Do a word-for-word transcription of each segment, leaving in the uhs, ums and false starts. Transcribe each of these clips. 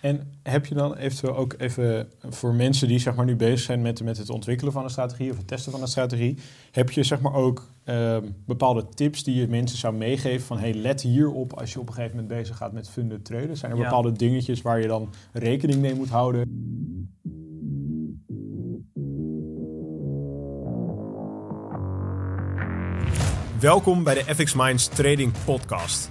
En heb je dan eventueel ook even voor mensen die zeg maar, nu bezig zijn met, met het ontwikkelen van een strategie of het testen van een strategie, heb je zeg maar, ook uh, bepaalde tips die je mensen zou meegeven van hey, let hierop als je op een gegeven moment bezig gaat met funded traden? Zijn er ja. bepaalde dingetjes waar je dan rekening mee moet houden? Welkom bij de F X Minds Trading Podcast.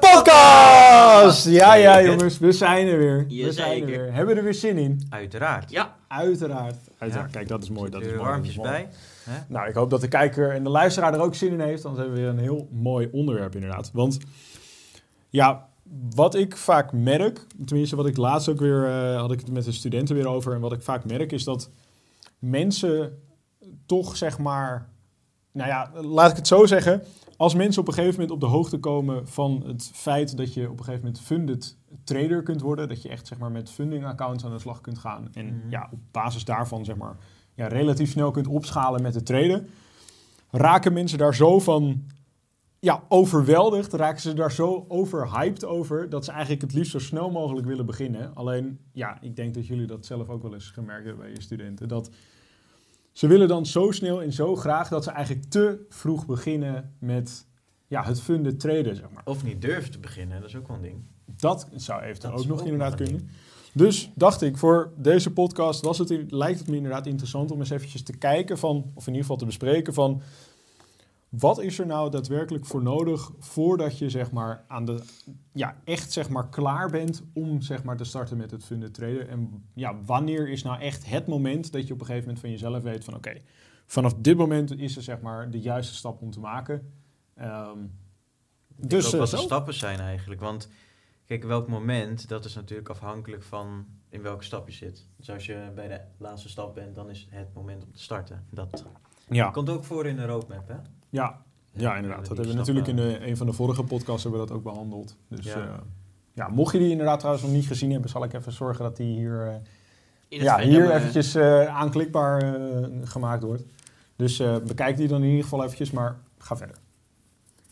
podcast! Ja, ja jongens, we zijn er weer. We zijn er weer. Hebben we er weer zin in? Uiteraard. Ja. Uiteraard. Uiteraard. Ja. Kijk, dat is mooi. Dat is mooi. Warmpjes bij. Hè? Nou, ik hoop dat de kijker en de luisteraar er ook zin in heeft. Anders hebben we weer een heel mooi onderwerp inderdaad. Want ja, wat ik vaak merk, tenminste wat ik laatst ook weer, uh, had ik het met de studenten weer over. En wat ik vaak merk is dat mensen toch zeg maar, nou ja, laat ik het zo zeggen. Als mensen op een gegeven moment op de hoogte komen van het feit dat je op een gegeven moment funded trader kunt worden, dat je echt zeg maar, met funding accounts aan de slag kunt gaan en mm-hmm. ja, op basis daarvan zeg maar, ja, relatief snel kunt opschalen met het traden, raken mensen daar zo van ja, overweldigd, raken ze daar zo overhyped over dat ze eigenlijk het liefst zo snel mogelijk willen beginnen. Alleen, ja, ik denk dat jullie dat zelf ook wel eens gemerkt hebben bij je studenten, dat ze willen dan zo snel en zo graag dat ze eigenlijk te vroeg beginnen met ja, het funded traden, zeg maar. Of niet durven te beginnen, dat is ook wel een ding. Dat zou eventueel dat ook nog ook inderdaad kunnen. Ding. Dus dacht ik, voor deze podcast was het, lijkt het me inderdaad interessant om eens eventjes te kijken van, of in ieder geval te bespreken van, wat is er nou daadwerkelijk voor nodig voordat je zeg maar, aan de, ja, echt zeg maar, klaar bent om zeg maar, te starten met het funded traden? En ja, wanneer is nou echt het moment dat je op een gegeven moment van jezelf weet van oké, okay, vanaf dit moment is er zeg maar, de juiste stap om te maken? Um, dus ook uh, wat de stappen zijn eigenlijk. Want kijk, welk moment, dat is natuurlijk afhankelijk van in welke stap je zit. Dus als je bij de laatste stap bent, dan is het moment om te starten. Dat ja. komt ook voor in de roadmap, hè? Ja, ja, inderdaad. Dat hebben we natuurlijk in de, een van de vorige podcasts hebben we dat ook behandeld. Dus ja. Uh, ja, mocht je die inderdaad trouwens nog niet gezien hebben, zal ik even zorgen dat die hier, uh, ja, hier eventjes uh, aanklikbaar uh, gemaakt wordt. Dus uh, bekijk die dan in ieder geval eventjes, maar ga verder.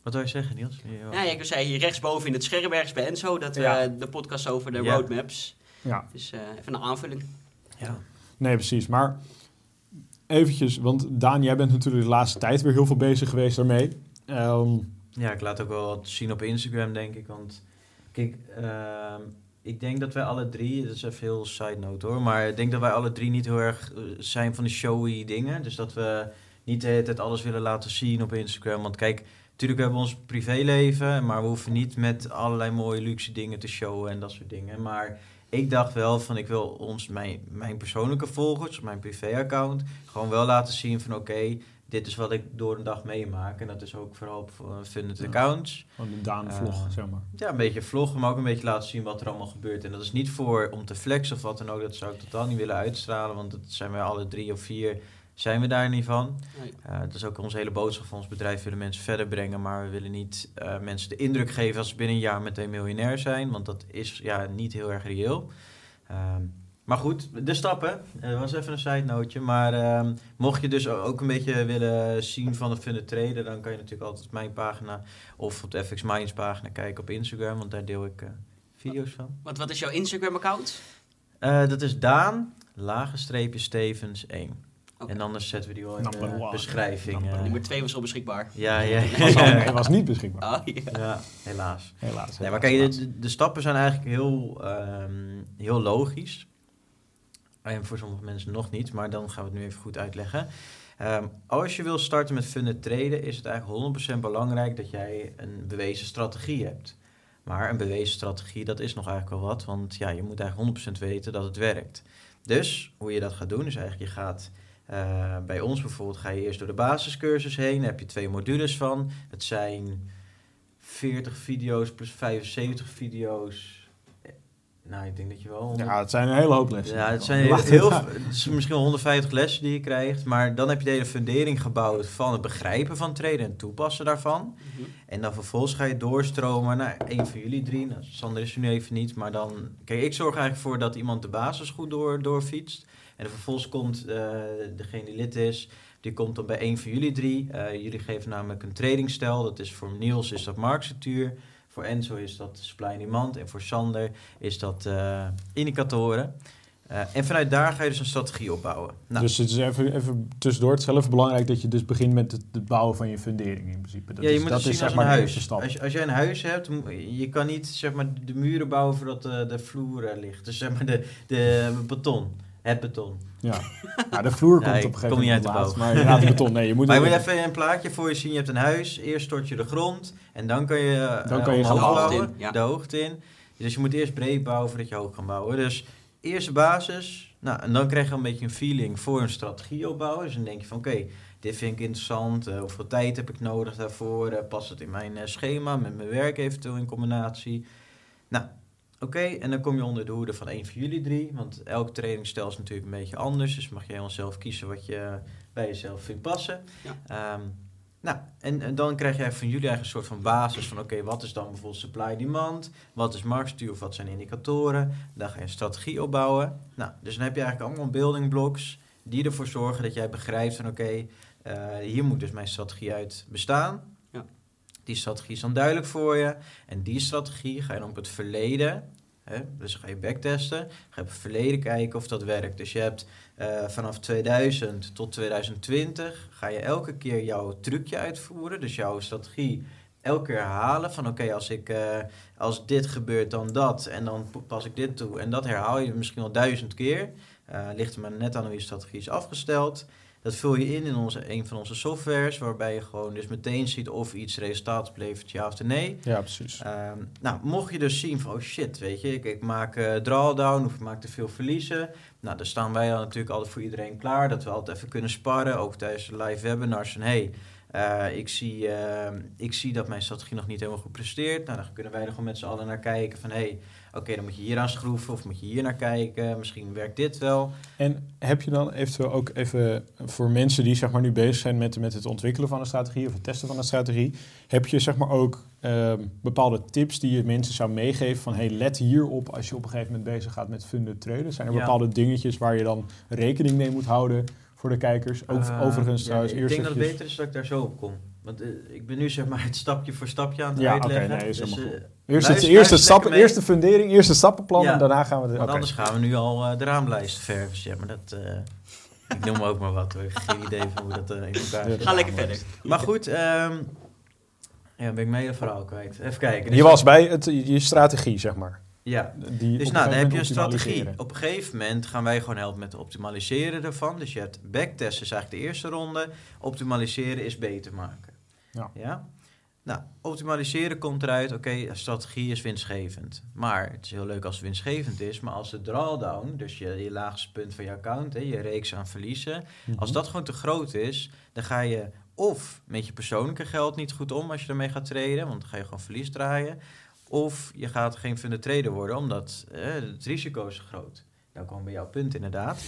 Wat wil je zeggen, Niels? Ja, ik zei hier rechtsboven in het scherm ergens bij Enzo, dat, uh, ja. de podcast over de ja. roadmaps. Ja. Dus uh, even een aanvulling. Ja. Nee, precies. Maar eventjes, want Daan, jij bent natuurlijk de laatste tijd weer heel veel bezig geweest daarmee. Um, ja, ik laat ook wel wat zien op Instagram, denk ik. Want kijk, uh, ik denk dat wij alle drie, dat is even heel side note hoor, maar ik denk dat wij alle drie niet heel erg zijn van de showy dingen. Dus dat we niet de hele tijd alles willen laten zien op Instagram. Want kijk, natuurlijk hebben we ons privéleven, maar we hoeven niet met allerlei mooie luxe dingen te showen en dat soort dingen. Maar ik dacht wel van, ik wil ons, mijn, mijn persoonlijke volgers, mijn privé-account, gewoon wel laten zien van oké, okay, dit is wat ik door een dag meemaak. En dat is ook vooral op uh, funded ja. accounts. Gewoon een Daan-vlog, uh, zeg maar. Ja, een beetje vloggen, maar ook een beetje laten zien wat er allemaal gebeurt. En dat is niet voor om te flexen of wat dan ook. Dat zou ik totaal niet willen uitstralen, want dat zijn we alle drie of vier, zijn we daar niet van. Nee. Uh, dat is ook onze hele boodschap van ons bedrijf, willen mensen verder brengen, maar we willen niet uh, mensen de indruk geven als ze binnen een jaar meteen miljonair zijn, want dat is ja niet heel erg reëel. Um, maar goed, de stappen, dat uh, was even een side noteje, maar um, mocht je dus ook een beetje willen zien van het funded traden, dan kan je natuurlijk altijd op mijn pagina of op de F X Minds pagina kijken op Instagram, want daar deel ik uh, video's van. Wat, wat is jouw Instagram account? Uh, dat is daan-stevens één. Okay. En anders zetten we die wel in de uh, beschrijving. Uh, Nummer twee was al beschikbaar. Ja, ja. Hij ja. was, was niet beschikbaar. Oh, yeah. Ja, helaas. helaas, helaas nee, maar kijk, de, de stappen zijn eigenlijk heel, um, heel logisch. En voor sommige mensen nog niet, maar dan gaan we het nu even goed uitleggen. Um, als je wil starten met funded traden, is het eigenlijk honderd procent belangrijk dat jij een bewezen strategie hebt. Maar een bewezen strategie, dat is nog eigenlijk wel wat. Want ja, je moet eigenlijk honderd procent weten dat het werkt. Dus hoe je dat gaat doen, is eigenlijk je gaat... Uh, bij ons bijvoorbeeld ga je eerst door de basiscursus heen. Daar heb je twee modules van. Het zijn veertig video's plus vijfenzeventig video's. Nou, ik denk dat je wel... honderd... Ja, het zijn een hele hoop lessen. Ja, het zijn heel, heel, het is misschien honderdvijftig lessen die je krijgt. Maar dan heb je de hele fundering gebouwd van het begrijpen van traden en toepassen daarvan. Mm-hmm. En dan vervolgens ga je doorstromen naar een van jullie drie. Nou, Sander is er nu even niet, maar dan... Kijk, ik zorg eigenlijk voor dat iemand de basis goed door, doorfietst. En dan vervolgens komt uh, degene die lid is... Die komt dan bij een van jullie drie. Uh, jullie geven namelijk een tradingstijl. Dat is voor Niels is dat marktstructuur. Voor Enzo is dat supply and demand. En voor Sander is dat uh, indicatoren. Uh, en vanuit daar ga je dus een strategie opbouwen. Nou. Dus het is even, even tussendoor. Het is zelf belangrijk dat je dus begint met het, het bouwen van je fundering in principe. Dat ja, je is, moet dat het is, zeg maar, de eerste stap. Als, als jij een huis hebt, je kan niet zeg maar, de muren bouwen voordat de, de vloer ligt. Dus zeg maar de, de beton. Het beton. Ja, nou, de vloer komt nee, op een gegeven moment niet uit de bouw. Maar inderdaad, het beton. Nee, je moet maar je moet even een plaatje voor je zien. Je hebt een huis. Eerst stort je de grond. En dan kan je, dan uh, kan je omhoog gaan bouwen. In, ja. De hoogte in. Dus je moet eerst breed bouwen voordat je hoog kan bouwen. Dus eerste basis. Nou, en dan krijg je een beetje een feeling voor een strategie opbouwen. Dus dan denk je van oké, okay, dit vind ik interessant. Uh, hoeveel tijd heb ik nodig daarvoor? Uh, past het in mijn uh, schema? Met mijn werk eventueel in combinatie? Nou. Oké, okay, en dan kom je onder de hoede van een van jullie drie. Want elk trainingsstijl is natuurlijk een beetje anders. Dus mag je helemaal zelf kiezen wat je bij jezelf vindt passen. Ja. Um, nou, en, en dan krijg jij van jullie eigenlijk een soort van basis van... Oké, okay, wat is dan bijvoorbeeld supply demand? Wat is marktstuur of wat zijn indicatoren? Daar ga je een strategie opbouwen. Nou, dus dan heb je eigenlijk allemaal building blocks... die ervoor zorgen dat jij begrijpt van... Oké, okay, uh, hier moet dus mijn strategie uit bestaan... Die strategie is dan duidelijk voor je. En die strategie ga je dan op het verleden... Hè, dus ga je backtesten. Ga je op het verleden kijken of dat werkt. Dus je hebt uh, vanaf tweeduizend tot tweeduizend twintig... ga je elke keer jouw trucje uitvoeren. Dus jouw strategie elke keer herhalen. Van oké, okay, als, uh, als dit gebeurt, dan dat. En dan pas ik dit toe. En dat herhaal je misschien wel duizend keer. Uh, ligt er maar net aan hoe je strategie is afgesteld... Dat vul je in in onze, een van onze softwares... waarbij je gewoon dus meteen ziet of iets resultaat oplevert, ja of nee. Ja, precies. Um, nou, mocht je dus zien van, oh shit, weet je... ik, ik maak uh, drawdown of ik maak te veel verliezen... nou, daar staan wij dan natuurlijk altijd voor iedereen klaar... dat we altijd even kunnen sparren, ook tijdens de live webinars... van hey, uh, ik, zie, uh, ik zie dat mijn strategie nog niet helemaal goed presteert... nou, dan kunnen wij er gewoon met z'n allen naar kijken van... hey, oké, okay, dan moet je hier aan schroeven of moet je hier naar kijken. Misschien werkt dit wel. En heb je dan eventueel ook even voor mensen die zeg maar nu bezig zijn met, met het ontwikkelen van een strategie of het testen van een strategie, heb je zeg maar ook uh, bepaalde tips die je mensen zou meegeven van hey, let hierop als je op een gegeven moment bezig gaat met funded traden. Zijn er ja. bepaalde dingetjes waar je dan rekening mee moet houden voor de kijkers? Ook uh, overigens ja, trouwens. Ik eerst denk dat het beter is dat ik daar zo op kom. Want uh, ik ben nu zeg maar het stapje voor stapje aan het ja, uitleggen. Okay, nee, is dus, uh, goed. Eerst luister, het, eerst stap, eerste fundering, eerste stappenplan ja, en daarna gaan we... De, want okay. anders gaan we nu al uh, de raamlijst verven. Ja, maar dat... Uh, ik noem ook maar wat hoor. Ik heb geen idee van hoe dat uh, in elkaar zit. Ga lekker verder. Maar goed, um, ja, ben ik mijn hele verhaal kwijt. Even kijken. Dus je was bij het, je strategie, zeg maar. Ja, die dus nou, dan heb je een strategie. Op een gegeven moment gaan wij gewoon helpen met het optimaliseren ervan. Dus je hebt backtesten is eigenlijk de eerste ronde. Optimaliseren is beter maken. Ja. ja? Nou, optimaliseren komt eruit, oké, okay, strategie is winstgevend. Maar het is heel leuk als het winstgevend is, maar als de drawdown, dus je, je laagste punt van je account, hè, je reeks aan verliezen, mm-hmm. als dat gewoon te groot is, dan ga je of met je persoonlijke geld niet goed om als je ermee gaat traden, want dan ga je gewoon verlies draaien, of je gaat geen funded trader worden, omdat eh, het risico is groot. Nou kwam bij jouw punt inderdaad.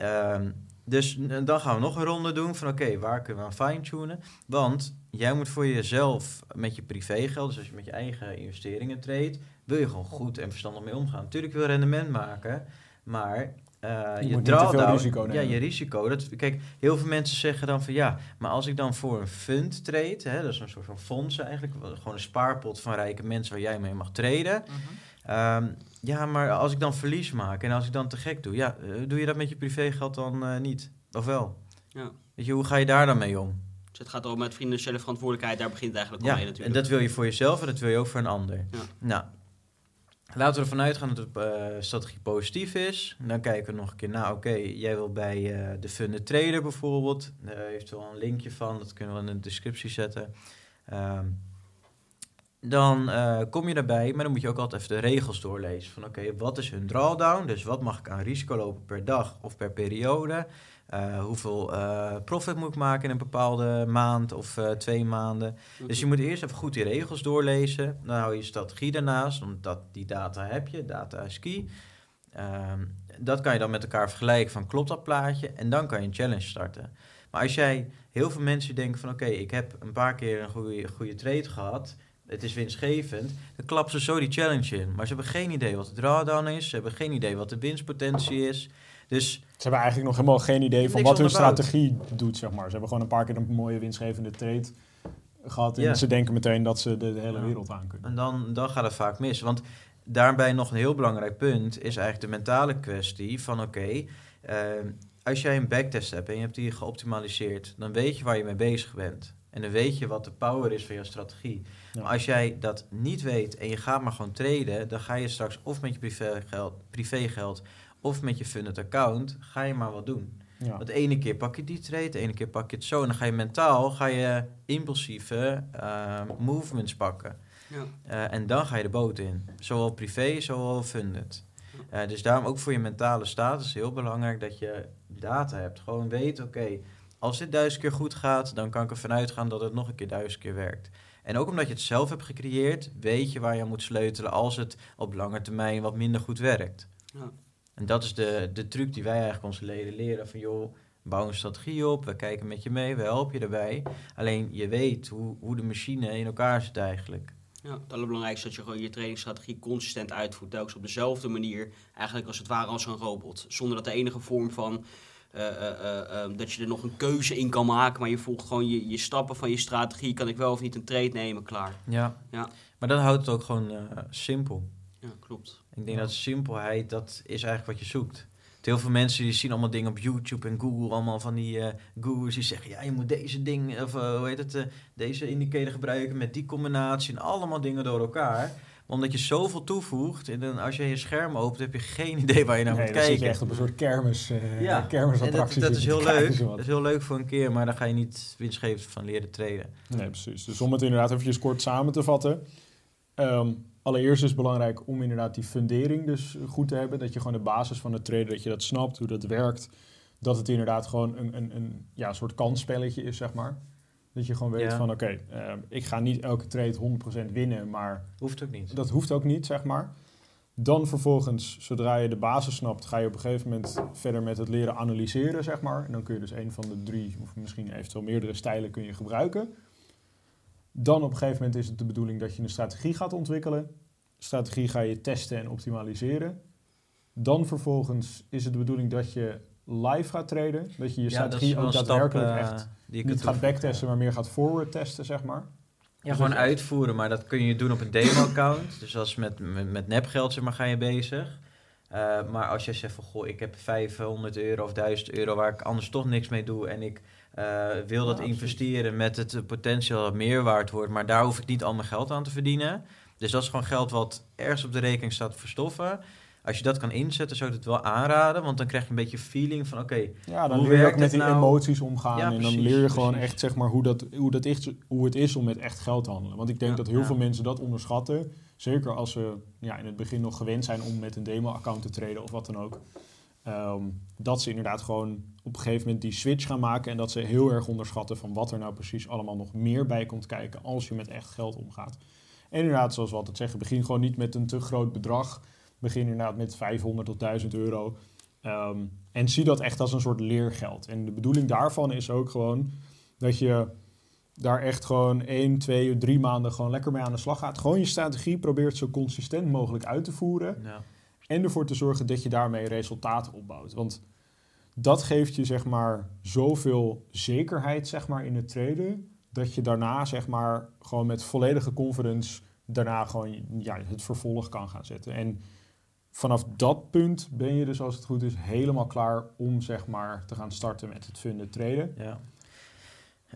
Um, Dus dan gaan we nog een ronde doen van oké, okay, waar kunnen we aan fine-tunen? Want jij moet voor jezelf met je privégeld, dus als je met je eigen investeringen treedt, wil je gewoon goed en verstandig mee omgaan. Tuurlijk wil je rendement maken, maar uh, je, je drawdown, risico ja, je risico. Dat, kijk, heel veel mensen zeggen dan van ja, maar als ik dan voor een fund trade, hè, dat is een soort van fondsen eigenlijk, gewoon een spaarpot van rijke mensen waar jij mee mag traden. Uh-huh. Um, Ja, maar als ik dan verlies maak en als ik dan te gek doe... ja, doe je dat met je privégeld dan uh, niet? Of wel? Ja. Weet je, hoe ga je daar dan mee om? Dus het gaat om met financiële verantwoordelijkheid... daar begint het eigenlijk al ja, mee natuurlijk. En dat wil je voor jezelf en dat wil je ook voor een ander. Ja. Nou, laten we ervan uitgaan dat de uh, strategie positief is. Dan kijken we nog een keer naar... Nou, oké, okay, jij wil bij uh, de funded trader bijvoorbeeld... daar uh, heeft er wel een linkje van, dat kunnen we in de descriptie zetten... Um, Dan uh, kom je daarbij, maar dan moet je ook altijd even de regels doorlezen. Van oké, okay, wat is hun drawdown? Dus wat mag ik aan risico lopen per dag of per periode? Uh, hoeveel uh, profit moet ik maken in een bepaalde maand of uh, twee maanden. Dus je moet eerst even goed die regels doorlezen. Dan hou je strategie daarnaast, omdat die data heb je. Data is key. Uh, dat kan je dan met elkaar vergelijken van klopt dat plaatje. En dan kan je een challenge starten. Maar als jij heel veel mensen denken van oké, okay, ik heb een paar keer een goede, goede trade gehad. Het is winstgevend. Dan klappen ze zo die challenge in. Maar ze hebben geen idee wat de drawdown is. Ze hebben geen idee wat de winstpotentie is. Dus ze hebben eigenlijk nog helemaal geen idee van wat hun strategie doet, zeg maar. Ze hebben gewoon een paar keer een mooie winstgevende trade gehad. En yeah. ze denken meteen dat ze de, de hele ja. wereld aan kunnen. En dan, dan gaat het vaak mis. Want daarbij nog een heel belangrijk punt is eigenlijk de mentale kwestie van oké, okay, uh, als jij een backtest hebt en je hebt die geoptimaliseerd, dan weet je waar je mee bezig bent. En dan weet je wat de power is van jouw strategie. Ja. Maar als jij dat niet weet en je gaat maar gewoon traden, dan ga je straks of met je privégeld, privégeld of met je funded account, ga je maar wat doen. Ja. Want de ene keer pak je die trade, de ene keer pak je het zo. En dan ga je mentaal, ga je impulsieve uh, movements pakken. Ja. Uh, en dan ga je de boot in. Zowel privé, zowel funded. Uh, dus daarom ook voor je mentale status heel belangrijk dat je data hebt. Gewoon weet, oké, okay, als dit duizend keer goed gaat, dan kan ik ervan uitgaan dat het nog een keer duizend keer werkt. En ook omdat je het zelf hebt gecreëerd, weet je waar je aan moet sleutelen als het op lange termijn wat minder goed werkt. Ja. En dat is de, de truc die wij eigenlijk onze leden leren. Van joh, bouw een strategie op, we kijken met je mee, we helpen je daarbij. Alleen je weet hoe, hoe de machine in elkaar zit eigenlijk. Ja, het allerbelangrijkste is dat je gewoon je trainingsstrategie consistent uitvoert. Telkens op dezelfde manier, eigenlijk als het ware als een robot. Zonder dat de enige vorm van, uh, uh, uh, uh, dat je er nog een keuze in kan maken. Maar je volgt gewoon je, je stappen van je strategie. Kan ik wel of niet een trade nemen, klaar. Ja, ja. Maar dan houdt het ook gewoon uh, simpel. Ja, klopt. Ik denk ja. dat simpelheid, dat is eigenlijk wat je zoekt. Heel veel mensen die zien allemaal dingen op YouTube en Google, allemaal van die uh, gurus die zeggen, ja, je moet deze ding, of uh, hoe heet het, uh, deze indicator gebruiken met die combinatie en allemaal dingen door elkaar. Maar omdat je zoveel toevoegt en dan, als je je scherm opent, heb je geen idee waar je naar nee, moet kijken. Nee, dat is echt op een soort kermis, uh, ja. kermisattractie. Dat, dat is heel leuk. Dat is heel leuk voor een keer, maar daar ga je niet winstgevend van leren traden. Nee, precies. Dus om het inderdaad even kort samen te vatten. Um, Allereerst is het belangrijk om inderdaad die fundering dus goed te hebben. Dat je gewoon de basis van het traden, dat je dat snapt, hoe dat werkt. Dat het inderdaad gewoon een, een, een ja, soort kansspelletje is, zeg maar. Dat je gewoon weet ja. van, oké, okay, uh, ik ga niet elke trade honderd procent winnen, maar... Hoeft ook niet. Dat hoeft ook niet, zeg maar. Dan vervolgens, zodra je de basis snapt, ga je op een gegeven moment verder met het leren analyseren, zeg maar. En dan kun je dus een van de drie, of misschien eventueel meerdere stijlen kun je gebruiken. Dan op een gegeven moment is het de bedoeling dat je een strategie gaat ontwikkelen. Strategie ga je testen en optimaliseren. Dan vervolgens is het de bedoeling dat je live gaat traden. Dat je je ja, strategie ook daadwerkelijk stap, uh, echt niet gaat toevoegen, backtesten, ja. maar meer gaat forward testen, zeg maar. Ja, dus gewoon dus uitvoeren, maar dat kun je doen op een demo-account. Dus als met, met, met nepgeld, zeg maar, ga je bezig. Uh, maar als je zegt van, goh, ik heb vijfhonderd euro of duizend euro waar ik anders toch niks mee doe en ik... Uh, wil dat ja, investeren met het potentieel dat meer waard wordt, maar daar hoef ik niet al mijn geld aan te verdienen. Dus dat is gewoon geld wat ergens op de rekening staat voor stoffen. Als je dat kan inzetten, zou ik het wel aanraden, want dan krijg je een beetje feeling van oké, okay, ja, dan hoe leer je ook met die nou? emoties omgaan ja, en precies, dan leer je gewoon precies. echt zeg maar hoe dat, hoe dat is, hoe het is om met echt geld te handelen. Want ik denk ja, dat heel ja. veel mensen dat onderschatten, zeker als ze ja, in het begin nog gewend zijn om met een demo-account te traden of wat dan ook. Um, dat ze inderdaad gewoon op een gegeven moment die switch gaan maken en dat ze heel erg onderschatten van wat er nou precies allemaal nog meer bij komt kijken als je met echt geld omgaat. En inderdaad, zoals we altijd zeggen, begin gewoon niet met een te groot bedrag. Begin inderdaad met vijfhonderd tot duizend euro. Um, en zie dat echt als een soort leergeld. En de bedoeling daarvan is ook gewoon dat je daar echt gewoon één, twee, drie maanden gewoon lekker mee aan de slag gaat. Gewoon je strategie probeert zo consistent mogelijk uit te voeren. Ja. En ervoor te zorgen dat je daarmee resultaten opbouwt. Want dat geeft je, zeg maar, zoveel zekerheid, zeg maar, in het traden. Dat je daarna, zeg maar, gewoon met volledige confidence daarna gewoon ja, het vervolg kan gaan zetten. En vanaf dat punt ben je dus, als het goed is, helemaal klaar om, zeg maar, te gaan starten met het funded traden. Ja.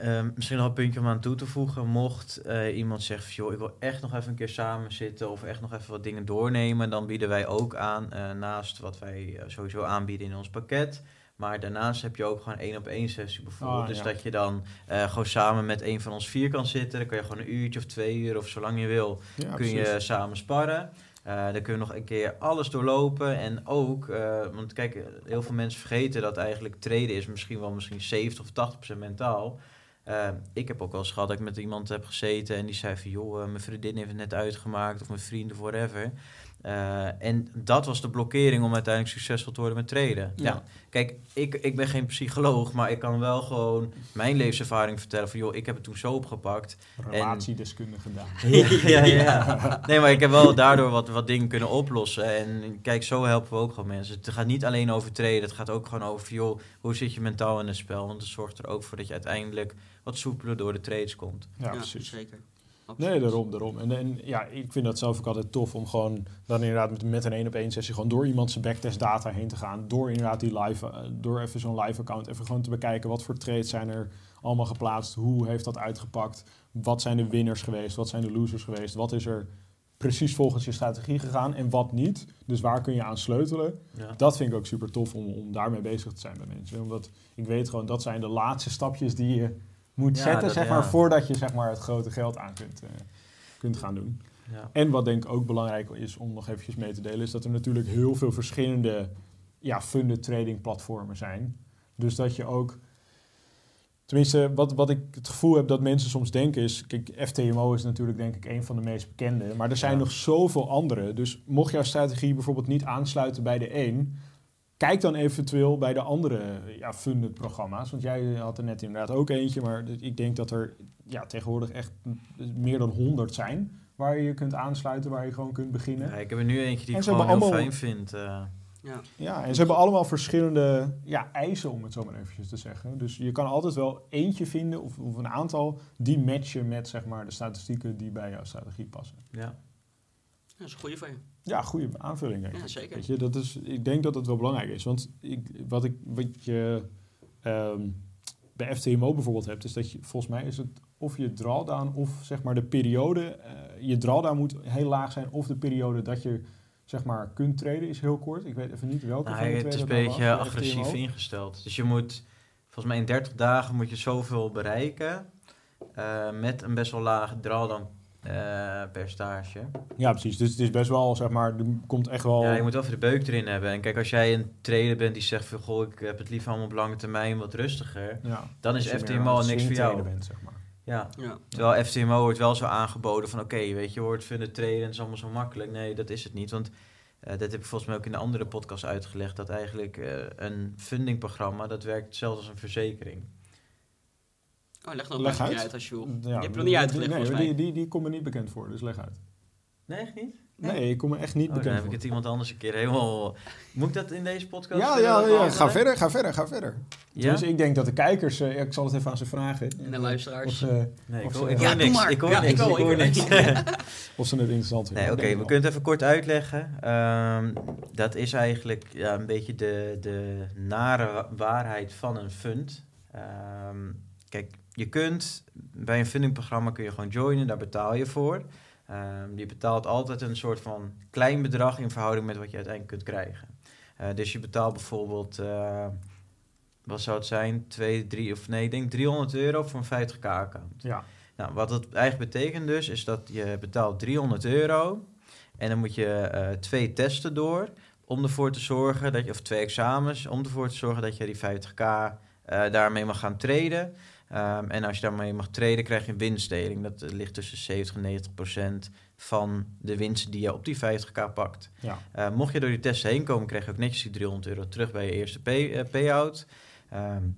Uh, misschien nog een puntje om aan toe te voegen. Mocht uh, iemand zeggen, joh, ik wil echt nog even een keer samen zitten of echt nog even wat dingen doornemen, dan bieden wij ook aan, uh, naast wat wij uh, sowieso aanbieden in ons pakket. Maar daarnaast heb je ook gewoon één op één sessie bijvoorbeeld. Ah, dus ja. dat je dan uh, gewoon samen met een van ons vier kan zitten. Dan kan je gewoon een uurtje of twee uur of zolang je wil, ja, kun precies. je samen sparren. Uh, dan kun je nog een keer alles doorlopen. En ook, uh, want kijk, heel veel mensen vergeten dat eigenlijk traden is misschien wel misschien zeventig of tachtig procent mentaal. Uh, ik heb ook wel eens gehad dat ik met iemand heb gezeten en die zei van joh, uh, mijn vriendin heeft het net uitgemaakt of mijn vrienden, whatever. Uh, en dat was de blokkering om uiteindelijk succesvol te worden met traden. Ja. Ja. Kijk, ik, ik ben geen psycholoog, maar ik kan wel gewoon mijn levenservaring vertellen van joh, ik heb het toen zo opgepakt. Relatiedeskundige gedaan. ja, ja, ja. Nee, maar ik heb wel daardoor wat, wat dingen kunnen oplossen. En kijk, zo helpen we ook gewoon mensen. Het gaat niet alleen over traden, het gaat ook gewoon over joh, hoe zit je mentaal in het spel? Want het zorgt er ook voor dat je uiteindelijk wat soepeler door de trades komt. Ja, ja, precies. Zeker. Absoluut. Nee, daarom, daarom. En, en ja, ik vind dat zelf ook altijd tof om gewoon dan inderdaad met, met een één-op-één sessie gewoon door iemand zijn backtest data heen te gaan. Door inderdaad die live, uh, door even zo'n live account even gewoon te bekijken wat voor trades zijn er allemaal geplaatst. Hoe heeft dat uitgepakt? Wat zijn de winners geweest? Wat zijn de losers geweest? Wat is er precies volgens je strategie gegaan en wat niet? Dus waar kun je aan sleutelen? Ja. Dat vind ik ook super tof om, om daarmee bezig te zijn bij mensen. Omdat ik weet gewoon, dat zijn de laatste stapjes die je moet ja, zetten, dat, zeg maar, ja. voordat je zeg maar, het grote geld aan kunt, uh, kunt gaan doen. Ja. En wat denk ik ook belangrijk is om nog eventjes mee te delen, is dat er natuurlijk heel veel verschillende ja, funded trading platformen zijn. Dus dat je ook, tenminste, wat, wat ik het gevoel heb dat mensen soms denken is, kijk, F T M O is natuurlijk denk ik een van de meest bekende, maar er zijn ja. nog zoveel andere. Dus mocht jouw strategie bijvoorbeeld niet aansluiten bij de één, kijk dan eventueel bij de andere ja, funded programma's. Want jij had er net inderdaad ook eentje. Maar ik denk dat er ja, tegenwoordig echt meer dan honderd zijn. Waar je kunt aansluiten, waar je gewoon kunt beginnen. Ja, ik heb er nu eentje die en ik gewoon heel allemaal fijn vind. Uh. Ja. ja, en ze hebben allemaal verschillende ja, eisen, om het zo maar eventjes te zeggen. Dus je kan altijd wel eentje vinden of, of een aantal die matchen met zeg maar, de statistieken die bij jouw strategie passen. Ja. Dat is een goede van je. Ja, goede aanvulling. Denk ik. Ja, zeker. Weet je, dat is, ik denk dat dat wel belangrijk is. Want ik, wat, ik, wat je um, bij F T M O bijvoorbeeld hebt, is dat je volgens mij is het of je drawdown of zeg maar de periode. Uh, je drawdown moet heel laag zijn of de periode dat je zeg maar kunt traden is heel kort. Ik weet even niet welke. Nou, van de het is een beetje agressief ingesteld. Dus je moet volgens mij in dertig dagen moet je zoveel bereiken uh, met een best wel laag drawdown. Uh, per stage. Ja, precies. Dus het is best wel, zeg maar, er komt echt wel... Ja, je moet wel even de beuk erin hebben. En kijk, als jij een trader bent die zegt van, goh, ik heb het liever allemaal op lange termijn wat rustiger, ja, dan is F T M O niks voor jou. Bent, zeg maar. Ja. Ja. Terwijl F T M O wordt wel zo aangeboden van, oké, okay, weet je, hoort vinden traden en is allemaal zo makkelijk. Nee, dat is het niet, want uh, dat heb ik volgens mij ook in de andere podcast uitgelegd, dat eigenlijk uh, een fundingprogramma, dat werkt zelfs als een verzekering. Oh, leg dat leg uit. Niet uit als je wil. Ja, je hebt nog niet uitgelegd nee, volgens mij. Die, die, die komt me niet bekend voor, dus leg uit. Nee, echt niet? Nee, nee ik kom me echt niet oh, bekend voor. Dan heb voor. Ik het iemand anders een keer helemaal... Moet ik dat in deze podcast? Ja, ja, ja, ja. Ga verder, ga verder, ga verder. Ja? Dus ik denk dat de kijkers... Uh, ik zal het even aan ze vragen. En de luisteraars. Of, uh, nee, ik hoor, ik hoor ja, niks. Ik hoor ja, niks. Ik hoor, ik hoor niks. Of ze het interessant vinden. Nee, oké, okay, we kunnen het even kort uitleggen. Um, dat is eigenlijk ja, een beetje de, de nare waarheid van een fund. Um, Kijk, je kunt bij een fundingprogramma kun je gewoon joinen, daar betaal je voor. Um, je betaalt altijd een soort van klein bedrag in verhouding met wat je uiteindelijk kunt krijgen. Uh, dus je betaalt bijvoorbeeld, uh, wat zou het zijn, twee, drie of nee, ik denk driehonderd euro voor een vijftig k account. Ja. Nou, wat dat eigenlijk betekent dus, is dat je betaalt driehonderd euro en dan moet je uh, twee testen door om ervoor te zorgen dat je, of twee examens, om ervoor te zorgen dat je die vijftig k uh, daarmee mag gaan traden. Um, en als je daarmee mag traden, krijg je een winstdeling. Dat uh, ligt tussen zeventig en negentig procent van de winst die je op die vijftig k pakt. Ja. Uh, mocht je door die testen heen komen, krijg je ook netjes die driehonderd euro terug bij je eerste pay, uh, payout. Um,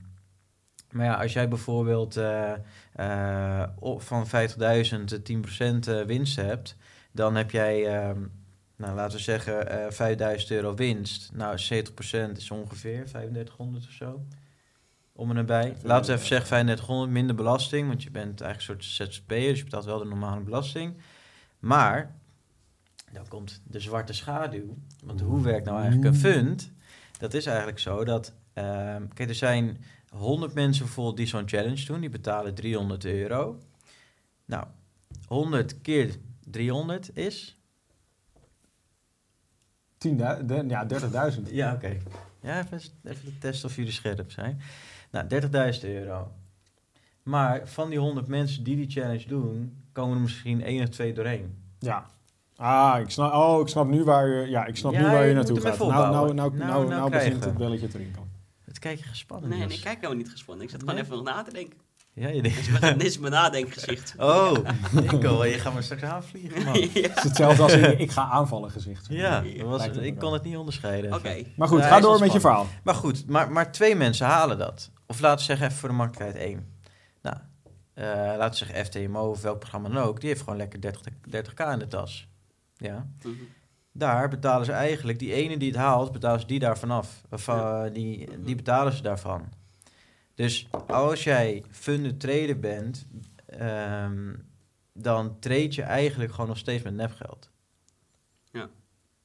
maar ja, als jij bijvoorbeeld uh, uh, van vijftigduizend tien procent winst hebt, dan heb jij, um, nou, laten we zeggen, uh, vijfduizend euro winst. Nou, zeventig procent is ongeveer vijfendertighonderd of zo. Om en nabij. Laten we even zeggen vijfendertighonderd minder belasting, want je bent eigenlijk een soort zzp'er, dus je betaalt wel de normale belasting. Maar dan komt de zwarte schaduw. Want hoe werkt nou eigenlijk een fund? Dat is eigenlijk zo dat uh, kijk, er zijn honderd mensen bijvoorbeeld die zo'n challenge doen, die betalen driehonderd euro. Nou, honderd keer driehonderd is tienduizend, ja, dertigduizend. Ja, oké. Okay. Ja, even, even testen of jullie scherp zijn. Nou, dertigduizend euro. Maar van die honderd mensen die die challenge doen, komen er misschien één of twee doorheen. Ja. Ah, ik snap, oh, ik snap nu waar je, ja, ik snap ja, nu waar je, je naartoe gaat. Nou, nou, nou, nou, nou, nou, nou begint het belletje te rinkelen. Het kijk je gespannen. Nee, dus. Ik kijk nou niet gespannen. Ik zat nee. gewoon even nog na te denken. Ja, je denkt... Dit is mijn nadenkgezicht. Oh, Nico, je gaat me straks aanvliegen, man. Ja. Het is hetzelfde als in, ik ga aanvallen gezicht. Ja, dat was, ik wel. kon het niet onderscheiden. Oké. Okay. Maar goed, ja, ga door met je verhaal. Maar goed, maar, maar twee mensen halen dat. Of laten we zeggen, even voor de makkelijkheid één. Nou, uh, laten we zeggen F T M O of welk programma dan ook. Die heeft gewoon lekker dertig, dertigduizend in de tas. Ja. Mm-hmm. Daar betalen ze eigenlijk, die ene die het haalt, betalen ze die daarvan af. Of, uh, ja. die, die betalen ze daarvan. Dus als jij funded trader bent, um, dan trade je eigenlijk gewoon nog steeds met nepgeld. Ja.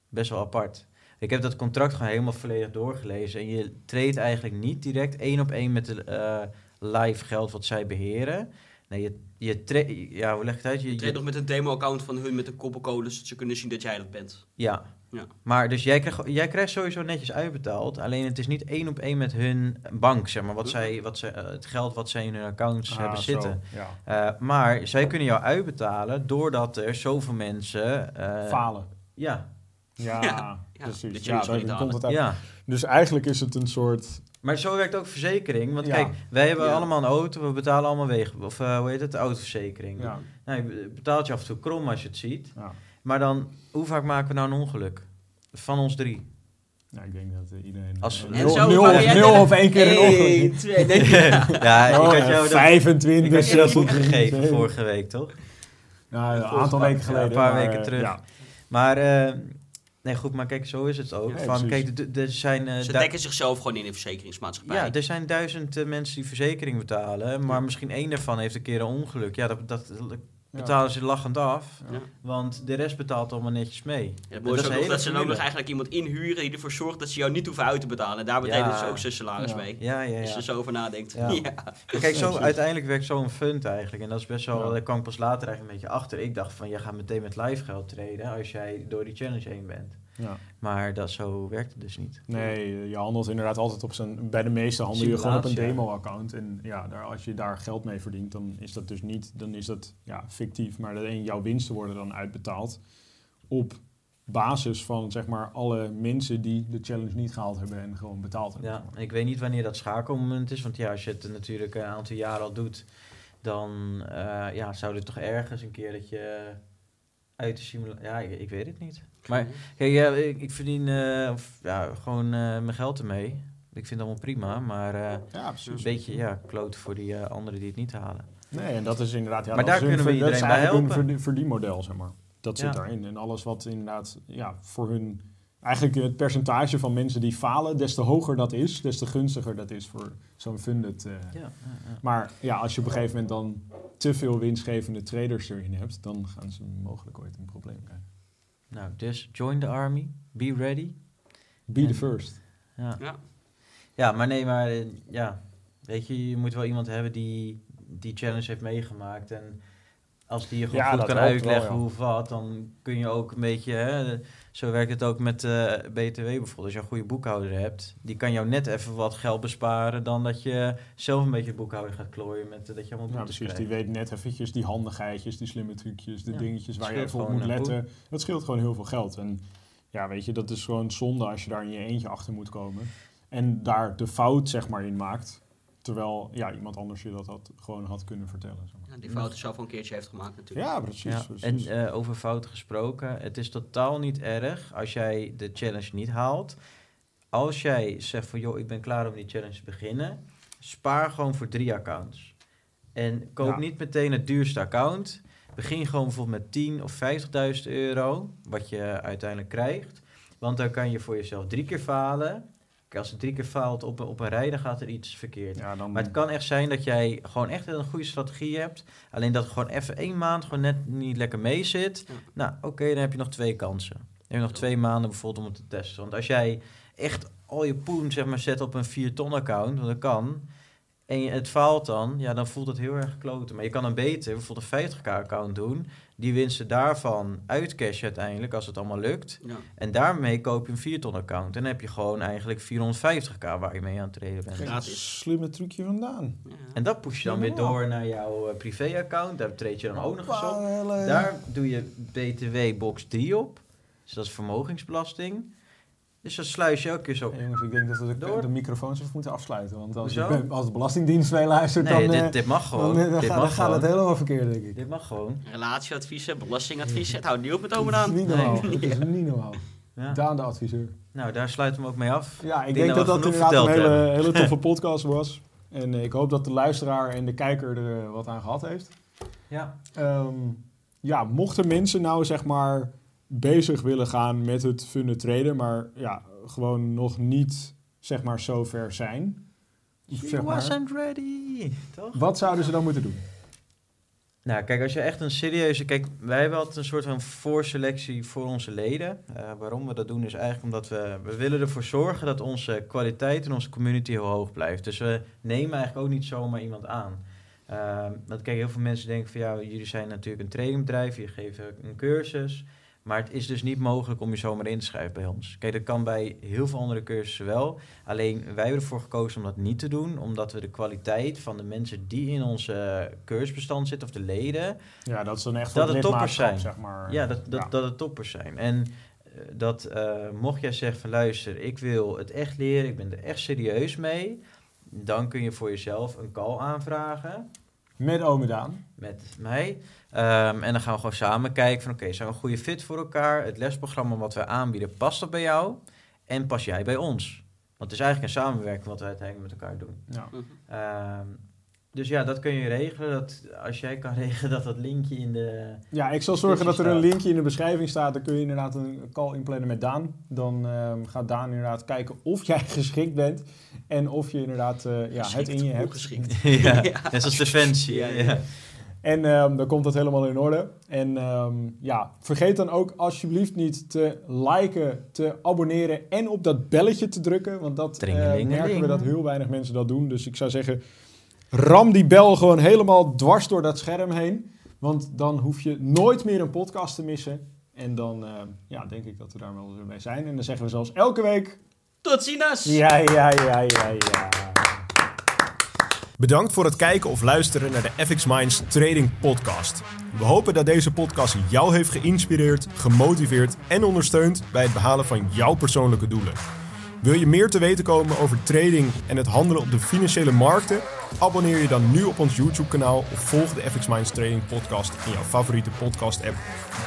Best wel apart. Ik heb dat contract gewoon helemaal volledig doorgelezen. En je trade eigenlijk niet direct één op één met de uh, live geld wat zij beheren. Nee, je, je tra- ja, hoe leg ik het uit? Je, je trade nog met een demo-account van hun met een koppelcode, zodat ze kunnen zien dat jij dat bent. Ja. Ja. Maar dus jij krijgt, jij krijgt sowieso netjes uitbetaald. Alleen het is niet één op één met hun bank, zeg maar. Wat zij, wat zij, het geld wat zij in hun accounts ah, hebben zitten. Ja. Uh, maar zij kunnen jou uitbetalen doordat er zoveel mensen... Uh, Falen. Ja. Ja, ja, ja, precies. Ja, ja, komt het ja. Dus eigenlijk is het een soort... Maar zo werkt ook verzekering. Want ja. kijk, wij hebben ja. allemaal een auto. We betalen allemaal wegen... Of uh, hoe heet het? Autoverzekering. Ja. Nou, je betaalt je af en toe krom als je het ziet. Ja. Maar dan, hoe vaak maken we nou een ongeluk? Van ons drie. Nou, ik denk dat uh, iedereen... Als, nul, zo, nul, of, nul of één keer een ongeluk. Twee, nee, ja, ja, ja, oh, ik had jou vijfentwintig. Dat, ik had jou dat gegeven zeven. Vorige week, toch? Nou, een aantal, aantal weken geleden. Een paar maar, weken terug. Ja. Maar... Uh, Nee, goed, maar kijk, zo is het ook. Ja, van, kijk, d- d- er zijn, uh, Ze dekken du- zichzelf gewoon in een verzekeringsmaatschappij. Ja, er zijn duizend uh, mensen die verzekering betalen, maar ja. misschien één daarvan heeft een keer een ongeluk. Ja, dat, dat, dat betalen ja. ze lachend af, ja. want de rest betaalt allemaal netjes mee. Ja, dat is ook nog, dat ze dan ook nog eigenlijk iemand inhuren die ervoor zorgt dat ze jou niet hoeven uit te betalen. En daar betekent ja. ze ook zijn salaris ja. mee. Ja, ja, ja, ja. Als je zo over nadenkt. Ja. Ja. Ja. Kijk, zo, uiteindelijk werkt zo'n fund eigenlijk. En dat is best wel, ja. daar kwam ik pas later eigenlijk een beetje achter. Ik dacht van, je gaat meteen met live geld traden als jij door die challenge heen bent. Ja. Maar dat, zo werkt het dus niet. Nee, je handelt inderdaad altijd op zijn... Bij de meeste handel je gewoon op een demo-account. En ja, daar, als je daar geld mee verdient, dan is dat dus niet... Dan is dat ja, fictief, maar alleen jouw winsten worden dan uitbetaald... op basis van, zeg maar, alle mensen die de challenge niet gehaald hebben... en gewoon betaald hebben. Ja, ik weet niet wanneer dat schakelmoment is. Want ja, als je het natuurlijk een aantal jaren al doet... dan uh, ja, zou het toch ergens een keer dat je... uit de simulatie... Ja, ik, ik weet het niet. Maar kijk, ja, ik, ik verdien uh, of, ja, gewoon uh, mijn geld ermee. Ik vind het allemaal prima, maar uh, ja, een beetje ja, kloot voor die uh, anderen die het niet halen. Nee, en dat is inderdaad... Ja, maar daar kunnen we iedereen bij helpen. Dat is eigenlijk een verdienmodel, zeg maar. Dat zit ja. daarin. En alles wat inderdaad ja, voor hun... Eigenlijk het percentage van mensen die falen, des te hoger dat is, des te gunstiger dat is voor zo'n funded. Uh. Ja, ja, ja. Maar ja, als je op een gegeven moment dan te veel winstgevende traders erin hebt, dan gaan ze mogelijk ooit een probleem krijgen. Nou, dus join the army, be ready. Be en, the first. Ja. Ja. ja, maar nee, maar ja, weet je, je moet wel iemand hebben die die challenge heeft meegemaakt en... Als die je gewoon ja, goed kan uitleggen wel, ja. hoe of wat, dan kun je ook een beetje... Hè, zo werkt het ook met uh, B T W bijvoorbeeld. Als je een goede boekhouder hebt, die kan jou net even wat geld besparen... dan dat je zelf een beetje de boekhouder gaat klooien met uh, dat je allemaal boetes ja, precies, krijgt. Die weet net eventjes die handigheidjes, die slimme trucjes, de ja, dingetjes waar je even op moet letten. Boek. Dat scheelt gewoon heel veel geld. En ja, weet je, dat is gewoon zonde als je daar in je eentje achter moet komen. En daar de fout, zeg maar, in maakt... Terwijl ja, iemand anders je dat had, gewoon had kunnen vertellen. Zeg maar. Ja, die fouten zelf al een keertje heeft gemaakt natuurlijk. Ja, precies. Ja. precies. En uh, over fouten gesproken. Het is totaal niet erg als jij de challenge niet haalt. Als jij zegt van joh, ik ben klaar om die challenge te beginnen. Spaar gewoon voor drie accounts. En koop ja. niet meteen het duurste account. Begin gewoon bijvoorbeeld met tien of vijftigduizend euro. Wat je uiteindelijk krijgt. Want dan kan je voor jezelf drie keer falen. Als het drie keer faalt op, op een rij, dan gaat er iets verkeerd. Ja, dan... Maar het kan echt zijn dat jij gewoon echt een goede strategie hebt. Alleen dat gewoon even één maand gewoon net niet lekker mee zit. Ja. Nou, oké, okay, dan heb je nog twee kansen. Dan heb je nog ja. twee maanden bijvoorbeeld om het te testen. Want als jij echt al je poen zeg maar, zet op een vier ton account, want dat kan... en het faalt dan, ja, dan voelt het heel erg kloten. Maar je kan dan beter bijvoorbeeld een vijftig k account doen, die winsten daarvan uitcashen uiteindelijk, als het allemaal lukt. Ja. En daarmee koop je een vier ton account. En dan heb je gewoon eigenlijk vierhonderdvijftig k waar je mee aan het traden bent. Geen slimme trucje vandaan. Ja. En dat push je dan ja, weer door naar jouw privé-account. Daar trade je dan ook nog eens op. Hele... Daar doe je B T W box drie op. Dus dat is vermogensbelasting. Dus dan sluis je ook eens op. Hey jongens, ik denk dat we de, de microfoons even moeten afsluiten. Want als, je, als de Belastingdienst mee luistert, nee, dan... Dit, dit mag gewoon. Dan, dan dit gaat, mag gaat gewoon. Het helemaal verkeerd, denk ik. Dit mag gewoon. Relatieadviezen, belastingadviezen. Ja. Het houdt niet op met omen aan. Het is niet normaal. Nee. Het is niet normaal. Ja. Daan de adviseur. Nou, daar sluiten we ook mee af. Ja, ik, ik denk, denk dat dat inderdaad een hele, hele toffe podcast was. En ik hoop dat de luisteraar en de kijker er uh, wat aan gehad heeft. Ja. Um, ja, mochten mensen nou, zeg maar... bezig willen gaan met het funded traden, maar ja, gewoon nog niet, zeg maar, zo ver zijn. She zeg wasn't maar. ready. Toch? Wat zouden ze dan moeten doen? Nou, kijk, als je echt een serieuze... Kijk, wij hebben altijd een soort van voorselectie voor onze leden. Uh, waarom we dat doen is eigenlijk omdat we... We willen ervoor zorgen dat onze kwaliteit en onze community heel hoog blijft. Dus we nemen eigenlijk ook niet zomaar iemand aan. Uh, want kijk, heel veel mensen denken van... ja, jullie zijn natuurlijk een tradingbedrijf, jullie geven een cursus... Maar het is dus niet mogelijk om je zomaar in te schrijven bij ons. Kijk, dat kan bij heel veel andere cursussen wel. Alleen wij hebben ervoor gekozen om dat niet te doen. Omdat we de kwaliteit van de mensen die in onze cursusbestand zitten, of de leden... Ja, dat ze dan echt dat het toppers zijn. Zeg maar. Ja, dat, dat, ja, dat het toppers zijn. En dat uh, mocht jij zeggen van luister, ik wil het echt leren, ik ben er echt serieus mee. Dan kun je voor jezelf een call aanvragen... Met Ome Daan. Met mij. Um, en dan gaan we gewoon samen kijken van... oké, okay, zijn we een goede fit voor elkaar? Het lesprogramma wat we aanbieden, past dat bij jou? En pas jij bij ons? Want het is eigenlijk een samenwerking wat we uiteindelijk met elkaar doen. Ja. Um, dus ja, dat kun je regelen. Dat, als jij kan regelen dat dat linkje in de... Ja, ik zal zorgen dat er een linkje in de beschrijving staat. Dan kun je inderdaad een call inplannen met Daan. Dan um, gaat Daan inderdaad kijken of jij geschikt bent... En of je inderdaad uh, ja, het in je hebt. Geschikt. ja, net zoals Defensie. Ja, ja. En um, dan komt dat helemaal in orde. En um, ja, vergeet dan ook alsjeblieft niet te liken, te abonneren en op dat belletje te drukken. Want dat uh, merken we dat heel weinig mensen dat doen. Dus ik zou zeggen, ram die bel gewoon helemaal dwars door dat scherm heen. Want dan hoef je nooit meer een podcast te missen. En dan uh, ja, denk ik dat we daar wel weer bij zijn. En dan zeggen we zelfs elke week... Tot ziens! Ja, ja, ja, ja, ja. Bedankt voor het kijken of luisteren naar de F X Minds Trading Podcast. We hopen dat deze podcast jou heeft geïnspireerd, gemotiveerd en ondersteund bij het behalen van jouw persoonlijke doelen. Wil je meer te weten komen over trading en het handelen op de financiële markten? Abonneer je dan nu op ons YouTube-kanaal of volg de F X Minds Trading Podcast in jouw favoriete podcast-app.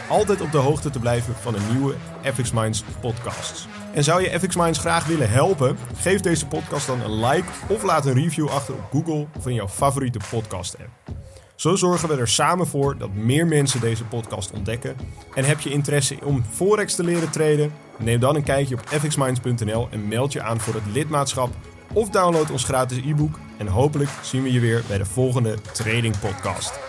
Om altijd op de hoogte te blijven van de nieuwe F X Minds podcasts. En zou je F X Minds graag willen helpen? Geef deze podcast dan een like of laat een review achter op Google of in jouw favoriete podcast-app. Zo zorgen we er samen voor dat meer mensen deze podcast ontdekken. En heb je interesse om Forex te leren traden? Neem dan een kijkje op f x minds punt n l en meld je aan voor het lidmaatschap. Of download ons gratis e-book. En hopelijk zien we je weer bij de volgende Trading Podcast.